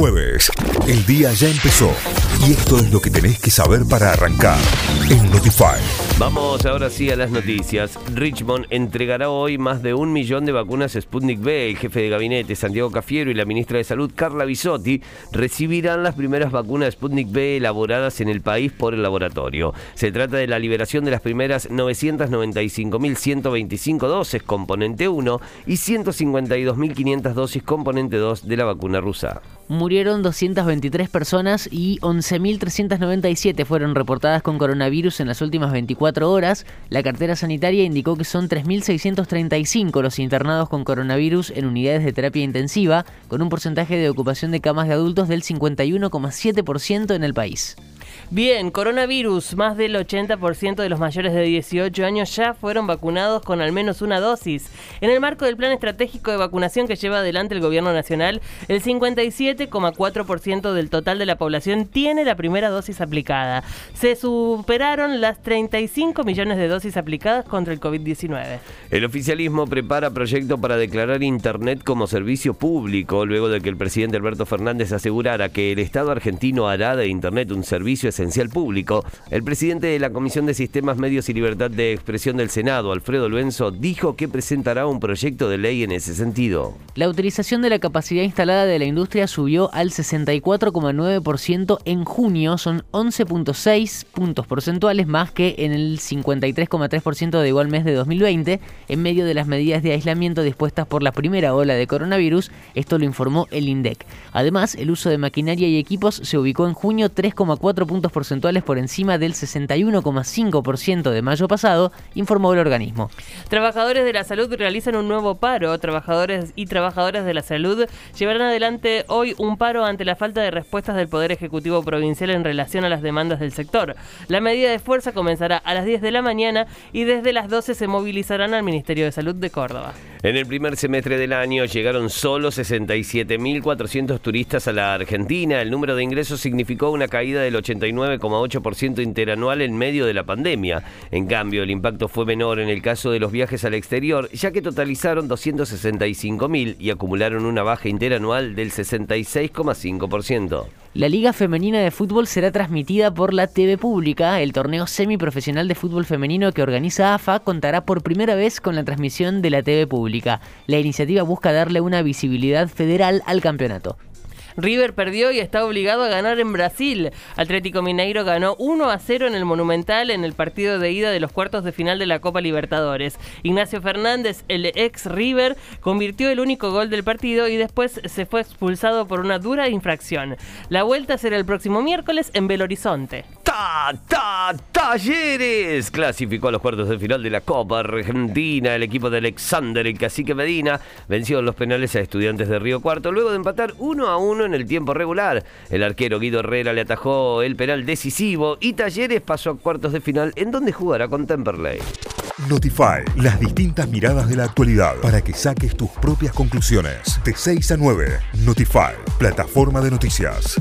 jueves, el día ya empezó y esto es lo que tenés que saber para arrancar en Notify. Vamos ahora sí a las noticias. Richmond entregará hoy más de 1 millón de vacunas Sputnik V. El jefe de gabinete, Santiago Cafiero, y la ministra de Salud, Carla Bisotti, recibirán las primeras vacunas Sputnik V elaboradas en el país por el laboratorio. Se trata de la liberación de las primeras 995.125 dosis componente 1 y 152.500 dosis componente 2 de la vacuna rusa. Murieron 223 personas y 11.397 fueron reportadas con coronavirus en las últimas 24 horas. La cartera sanitaria indicó que son 3.635 los internados con coronavirus en unidades de terapia intensiva, con un porcentaje de ocupación de camas de adultos del 51,7% en el país. Bien, coronavirus. Más del 80% de los mayores de 18 años ya fueron vacunados con al menos una dosis. En el marco del plan estratégico de vacunación que lleva adelante el Gobierno Nacional, el 57,4% del total de la población tiene la primera dosis aplicada. Se superaron las 35 millones de dosis aplicadas contra el COVID-19. El oficialismo prepara proyecto para declarar Internet como servicio público, luego de que el presidente Alberto Fernández asegurara que el Estado argentino hará de Internet un servicio esencial público. El presidente de la Comisión de Sistemas, Medios y Libertad de Expresión del Senado, Alfredo Luenzo, dijo que presentará un proyecto de ley en ese sentido. La utilización de la capacidad instalada de la industria subió al 64,9% en junio, son 11,6 puntos porcentuales más que en el 53,3% de igual mes de 2020, en medio de las medidas de aislamiento dispuestas por la primera ola de coronavirus, esto lo informó el INDEC. Además, el uso de maquinaria y equipos se ubicó en junio 3,4 puntos porcentuales por encima del 61,5% de mayo pasado, informó el organismo. Trabajadores de la salud realizan un nuevo paro. Trabajadores y trabajadoras de la salud llevarán adelante hoy un paro ante la falta de respuestas del Poder Ejecutivo Provincial en relación a las demandas del sector. La medida de fuerza comenzará a las 10 de la mañana y desde las 12 se movilizarán al Ministerio de Salud de Córdoba. En el primer semestre del año llegaron solo 67.400 turistas a la Argentina. El número de ingresos significó una caída del 89,8% interanual en medio de la pandemia. En cambio, el impacto fue menor en el caso de los viajes al exterior, ya que totalizaron 265.000 y acumularon una baja interanual del 66,5%. La Liga Femenina de Fútbol será transmitida por la TV Pública. El torneo semiprofesional de fútbol femenino que organiza AFA contará por primera vez con la transmisión de la TV Pública. La iniciativa busca darle una visibilidad federal al campeonato. River perdió y está obligado a ganar en Brasil. Atlético Mineiro ganó 1-0 en el Monumental en el partido de ida de los cuartos de final de la Copa Libertadores. Ignacio Fernández, el ex River, convirtió el único gol del partido y después se fue expulsado por una dura infracción. La vuelta será el próximo miércoles en Belo Horizonte. Talleres clasificó a los cuartos de final de la Copa Argentina. El equipo de Alexander, el Cacique Medina, venció en los penales a Estudiantes de Río Cuarto luego de empatar 1-1 en el tiempo regular. El arquero Guido Herrera le atajó el penal decisivo y Talleres pasó a cuartos de final, en donde jugará con Temperley. Notify, las distintas miradas de la actualidad para que saques tus propias conclusiones. De 6 a 9, Notify, plataforma de noticias.